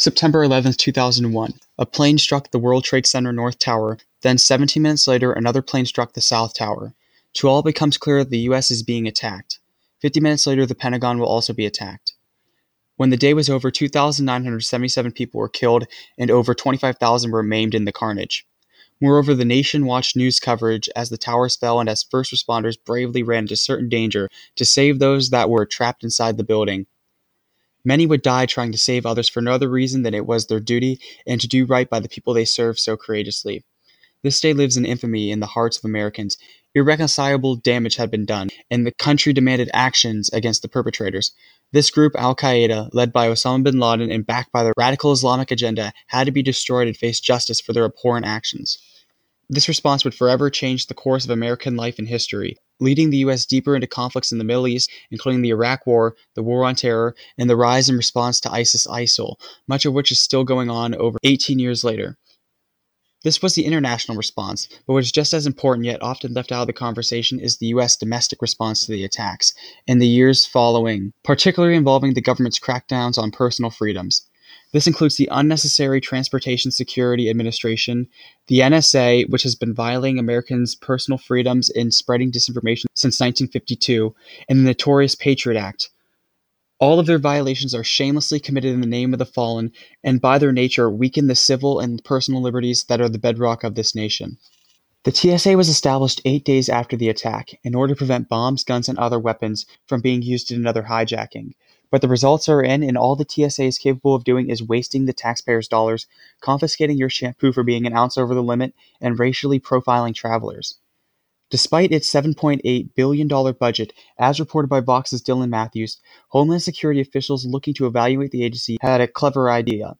September 11, 2001. A plane struck the World Trade Center North Tower, then 17 minutes later, another plane struck the South Tower. To all, it becomes clear the U.S. is being attacked. 50 minutes later, the Pentagon will also be attacked. When the day was over, 2,977 people were killed and over 25,000 were maimed in the carnage. Moreover, the nation watched news coverage as the towers fell and as first responders bravely ran into certain danger to save those that were trapped inside the building. Many would die trying to save others for no other reason than it was their duty and to do right by the people they served so courageously. This day lives in infamy in the hearts of Americans. Irreconcilable damage had been done, and the country demanded actions against the perpetrators. This group, al-Qaeda, led by Osama bin Laden and backed by the radical Islamic agenda, had to be destroyed and face justice for their abhorrent actions. This response would forever change the course of American life and history, leading the U.S. deeper into conflicts in the Middle East, including the Iraq War, the War on Terror, and the rise and response to ISIS-ISIL, much of which is still going on over 18 years later. This was the international response, but what is just as important yet often left out of the conversation is the U.S. domestic response to the attacks, and the years following, particularly involving the government's crackdowns on personal freedoms. This includes the unnecessary Transportation Security Administration, the NSA, which has been violating Americans' personal freedoms and spreading disinformation since 1952, and the notorious Patriot Act. All of their violations are shamelessly committed in the name of the fallen, and by their nature weaken the civil and personal liberties that are the bedrock of this nation. The TSA was established 8 days after the attack in order to prevent bombs, guns, and other weapons from being used in another hijacking. But the results are in, and all the TSA is capable of doing is wasting the taxpayers' dollars, confiscating your shampoo for being an ounce over the limit, and racially profiling travelers. Despite its $7.8 billion budget, as reported by Vox's Dylan Matthews, Homeland Security officials looking to evaluate the agency had a clever idea.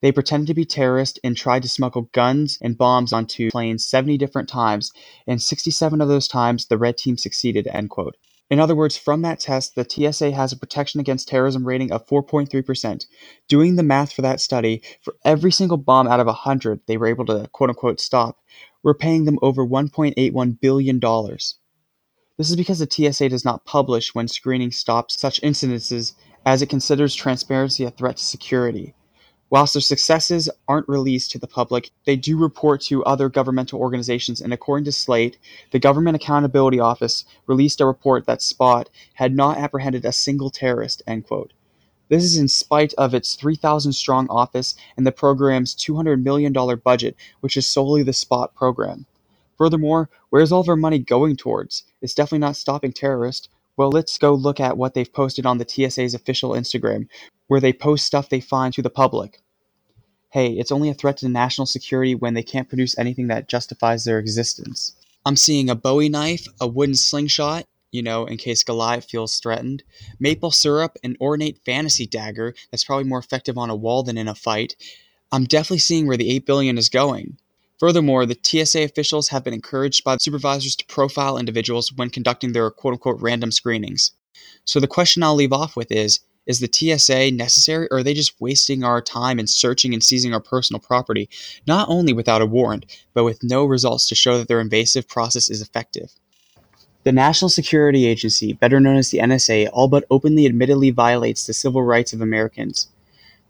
They pretended to be terrorists and tried to smuggle guns and bombs onto planes 70 different times, and 67 of those times the Red Team succeeded, end quote. In other words, from that test, the TSA has a protection against terrorism rating of 4.3%. Doing the math for that study, for every single bomb out of 100 they were able to quote-unquote stop, we're paying them over $1.81 billion. This is because the TSA does not publish when screening stops such incidences as it considers transparency a threat to security. Whilst their successes aren't released to the public, they do report to other governmental organizations, and according to Slate, the Government Accountability Office released a report that SPOT had not apprehended a single terrorist, end quote. This is in spite of its 3,000-strong office and the program's $200 million budget, which is solely the SPOT program. Furthermore, where's all of our money going towards? It's definitely not stopping terrorists. Well, let's go look at what they've posted on the TSA's official Instagram, where they post stuff they find to the public. Hey, it's only a threat to national security when they can't produce anything that justifies their existence. I'm seeing a Bowie knife, a wooden slingshot, you know, in case Goliath feels threatened, maple syrup, an ornate fantasy dagger that's probably more effective on a wall than in a fight. I'm definitely seeing where the $8 billion is going. Furthermore, the TSA officials have been encouraged by supervisors to profile individuals when conducting their quote-unquote random screenings. So the question I'll leave off with is the TSA necessary, or are they just wasting our time in searching and seizing our personal property, not only without a warrant, but with no results to show that their invasive process is effective? The National Security Agency, better known as the NSA, all but openly admittedly violates the civil rights of Americans.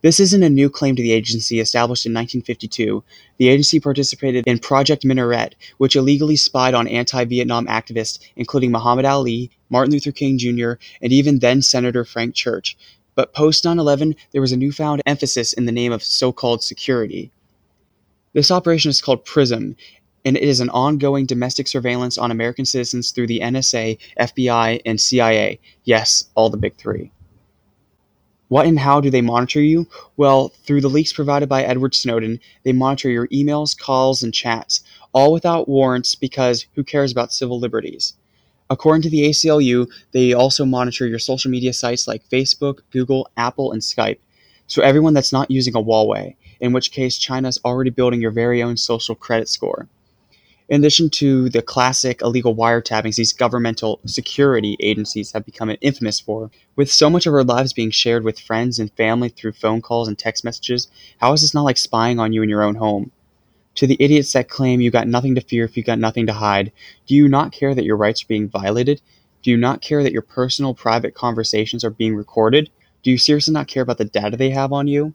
This isn't a new claim to the agency. Established in 1952, the agency participated in Project Minaret, which illegally spied on anti-Vietnam activists, including Muhammad Ali, Martin Luther King Jr., and even then-Senator Frank Church. But post 9/11, there was a newfound emphasis in the name of so-called security. This operation is called PRISM, and it is an ongoing domestic surveillance on American citizens through the NSA, FBI, and CIA. Yes, all the big three. What and how do they monitor you? Well, through the leaks provided by Edward Snowden, they monitor your emails, calls, and chats, all without warrants because who cares about civil liberties? According to the ACLU, they also monitor your social media sites like Facebook, Google, Apple, and Skype. So everyone that's not using a Huawei, in which case China's already building your very own social credit score. In addition to the classic illegal wiretappings these governmental security agencies have become infamous for, with so much of our lives being shared with friends and family through phone calls and text messages, how is this not like spying on you in your own home? To the idiots that claim you got nothing to fear if you got nothing to hide, do you not care that your rights are being violated? Do you not care that your personal, private conversations are being recorded? Do you seriously not care about the data they have on you?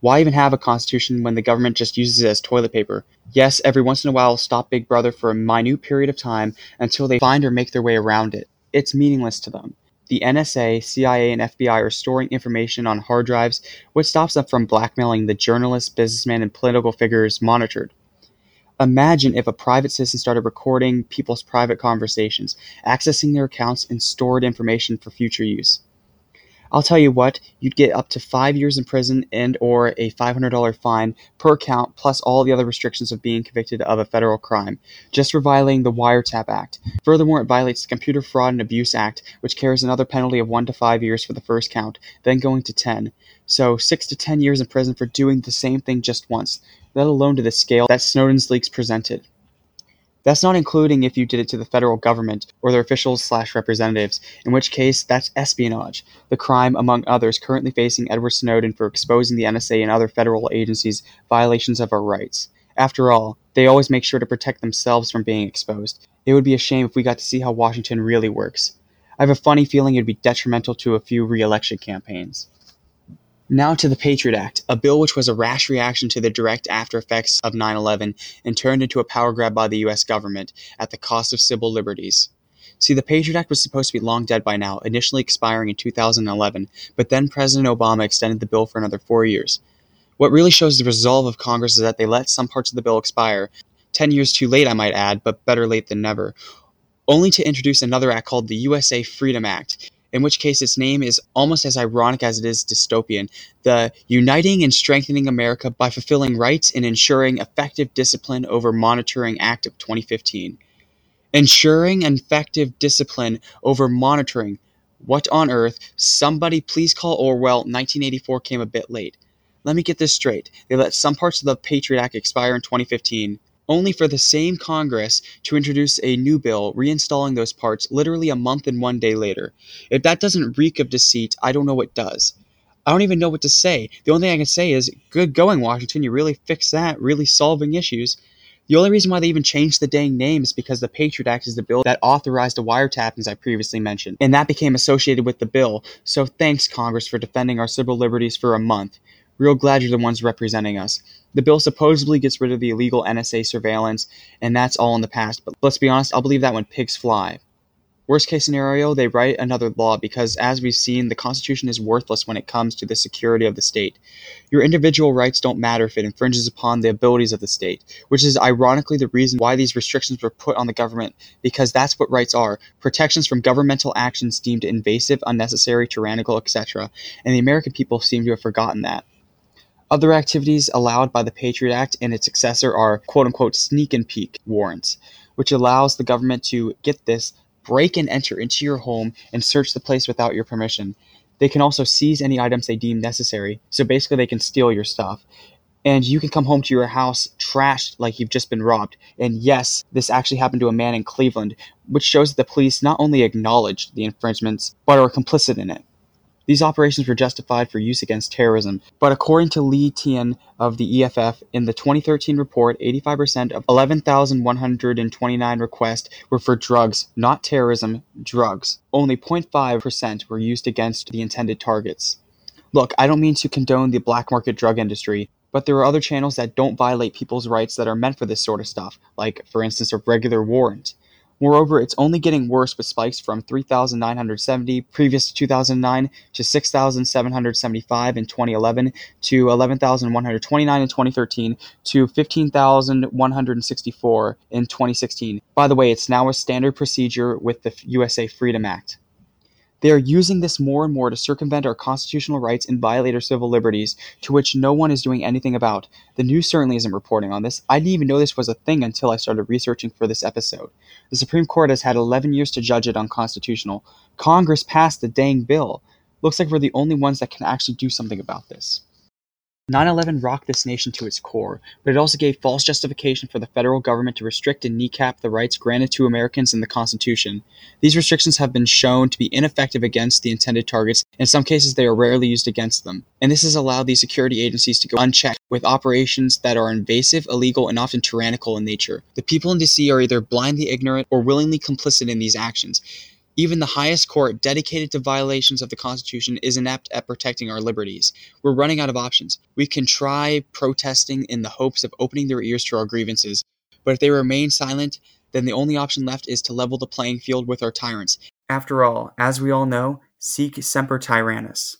Why even have a constitution when the government just uses it as toilet paper? Yes, every once in a while stop Big Brother for a minute period of time until they find or make their way around it. It's meaningless to them. The NSA, CIA, and FBI are storing information on hard drives, which stops them from blackmailing the journalists, businessmen, and political figures monitored. Imagine if a private citizen started recording people's private conversations, accessing their accounts, and stored information for future use. I'll tell you what, you'd get up to 5 years in prison and or a $500 fine per count, plus all the other restrictions of being convicted of a federal crime, just for violating the Wiretap Act. Furthermore, it violates the Computer Fraud and Abuse Act, which carries another penalty of 1 to 5 years for the first count, then going to 10. So 6 to 10 years in prison for doing the same thing just once, let alone to the scale that Snowden's leaks presented. That's not including if you did it to the federal government or their officials/representatives, in which case that's espionage, the crime, among others, currently facing Edward Snowden for exposing the NSA and other federal agencies' violations of our rights. After all, they always make sure to protect themselves from being exposed. It would be a shame if we got to see how Washington really works. I have a funny feeling it would be detrimental to a few re-election campaigns. Now to the Patriot Act, a bill which was a rash reaction to the direct after effects of 9/11 and turned into a power grab by the U.S. government at the cost of civil liberties. See, the Patriot Act was supposed to be long dead by now, initially expiring in 2011, but then President Obama extended the bill for another 4 years. What really shows the resolve of Congress is that they let some parts of the bill expire, 10 years too late I might add, but better late than never, only to introduce another act called the USA Freedom Act, in which case its name is almost as ironic as it is dystopian, the Uniting and Strengthening America by Fulfilling Rights and Ensuring Effective Discipline Over Monitoring Act of 2015. Ensuring effective discipline over monitoring. What on earth? Somebody please call Orwell. 1984 came a bit late. Let me get this straight. They let some parts of the Patriot Act expire in 2015, only for the same Congress to introduce a new bill reinstalling those parts literally a month and 1 day later. If that doesn't reek of deceit, I don't know what does. I don't even know what to say. The only thing I can say is, good going, Washington, you really fixed that, really solving issues. The only reason why they even changed the dang name is because the Patriot Act is the bill that authorized the wiretapping, as I previously mentioned, and that became associated with the bill, so thanks, Congress, for defending our civil liberties for a month. Real glad you're the ones representing us. The bill supposedly gets rid of the illegal NSA surveillance, and that's all in the past, but let's be honest, I'll believe that when pigs fly. Worst case scenario, they write another law because, as we've seen, the Constitution is worthless when it comes to the security of the state. Your individual rights don't matter if it infringes upon the abilities of the state, which is ironically the reason why these restrictions were put on the government, because that's what rights are, protections from governmental actions deemed invasive, unnecessary, tyrannical, etc., and the American people seem to have forgotten that. Other activities allowed by the Patriot Act and its successor are quote-unquote sneak and peek warrants, which allows the government to, get this, break and enter into your home and search the place without your permission. They can also seize any items they deem necessary, so basically they can steal your stuff. And you can come home to your house trashed like you've just been robbed. And yes, this actually happened to a man in Cleveland, which shows that the police not only acknowledged the infringements, but are complicit in it. These operations were justified for use against terrorism, but according to Lee Tian of the EFF, in the 2013 report, 85% of 11,129 requests were for drugs, not terrorism, drugs. Only 0.5% were used against the intended targets. Look, I don't mean to condone the black market drug industry, but there are other channels that don't violate people's rights that are meant for this sort of stuff, like, for instance, a regular warrant. Moreover, it's only getting worse with spikes from 3,970 previous to 2009 to 6,775 in 2011 to 11,129 in 2013 to 15,164 in 2016. By the way, it's now a standard procedure with the USA Freedom Act. They are using this more and more to circumvent our constitutional rights and violate our civil liberties, to which no one is doing anything about. The news certainly isn't reporting on this. I didn't even know this was a thing until I started researching for this episode. The Supreme Court has had 11 years to judge it unconstitutional. Congress passed the dang bill. Looks like we're the only ones that can actually do something about this. 9/11 rocked this nation to its core, but it also gave false justification for the federal government to restrict and kneecap the rights granted to Americans in the Constitution. These restrictions have been shown to be ineffective against the intended targets. In some cases, they are rarely used against them. And this has allowed these security agencies to go unchecked with operations that are invasive, illegal, and often tyrannical in nature. The people in D.C. are either blindly ignorant or willingly complicit in these actions. Even the highest court dedicated to violations of the Constitution is inept at protecting our liberties. We're running out of options. We can try protesting in the hopes of opening their ears to our grievances, but if they remain silent, then the only option left is to level the playing field with our tyrants. After all, as we all know, sic semper tyrannis.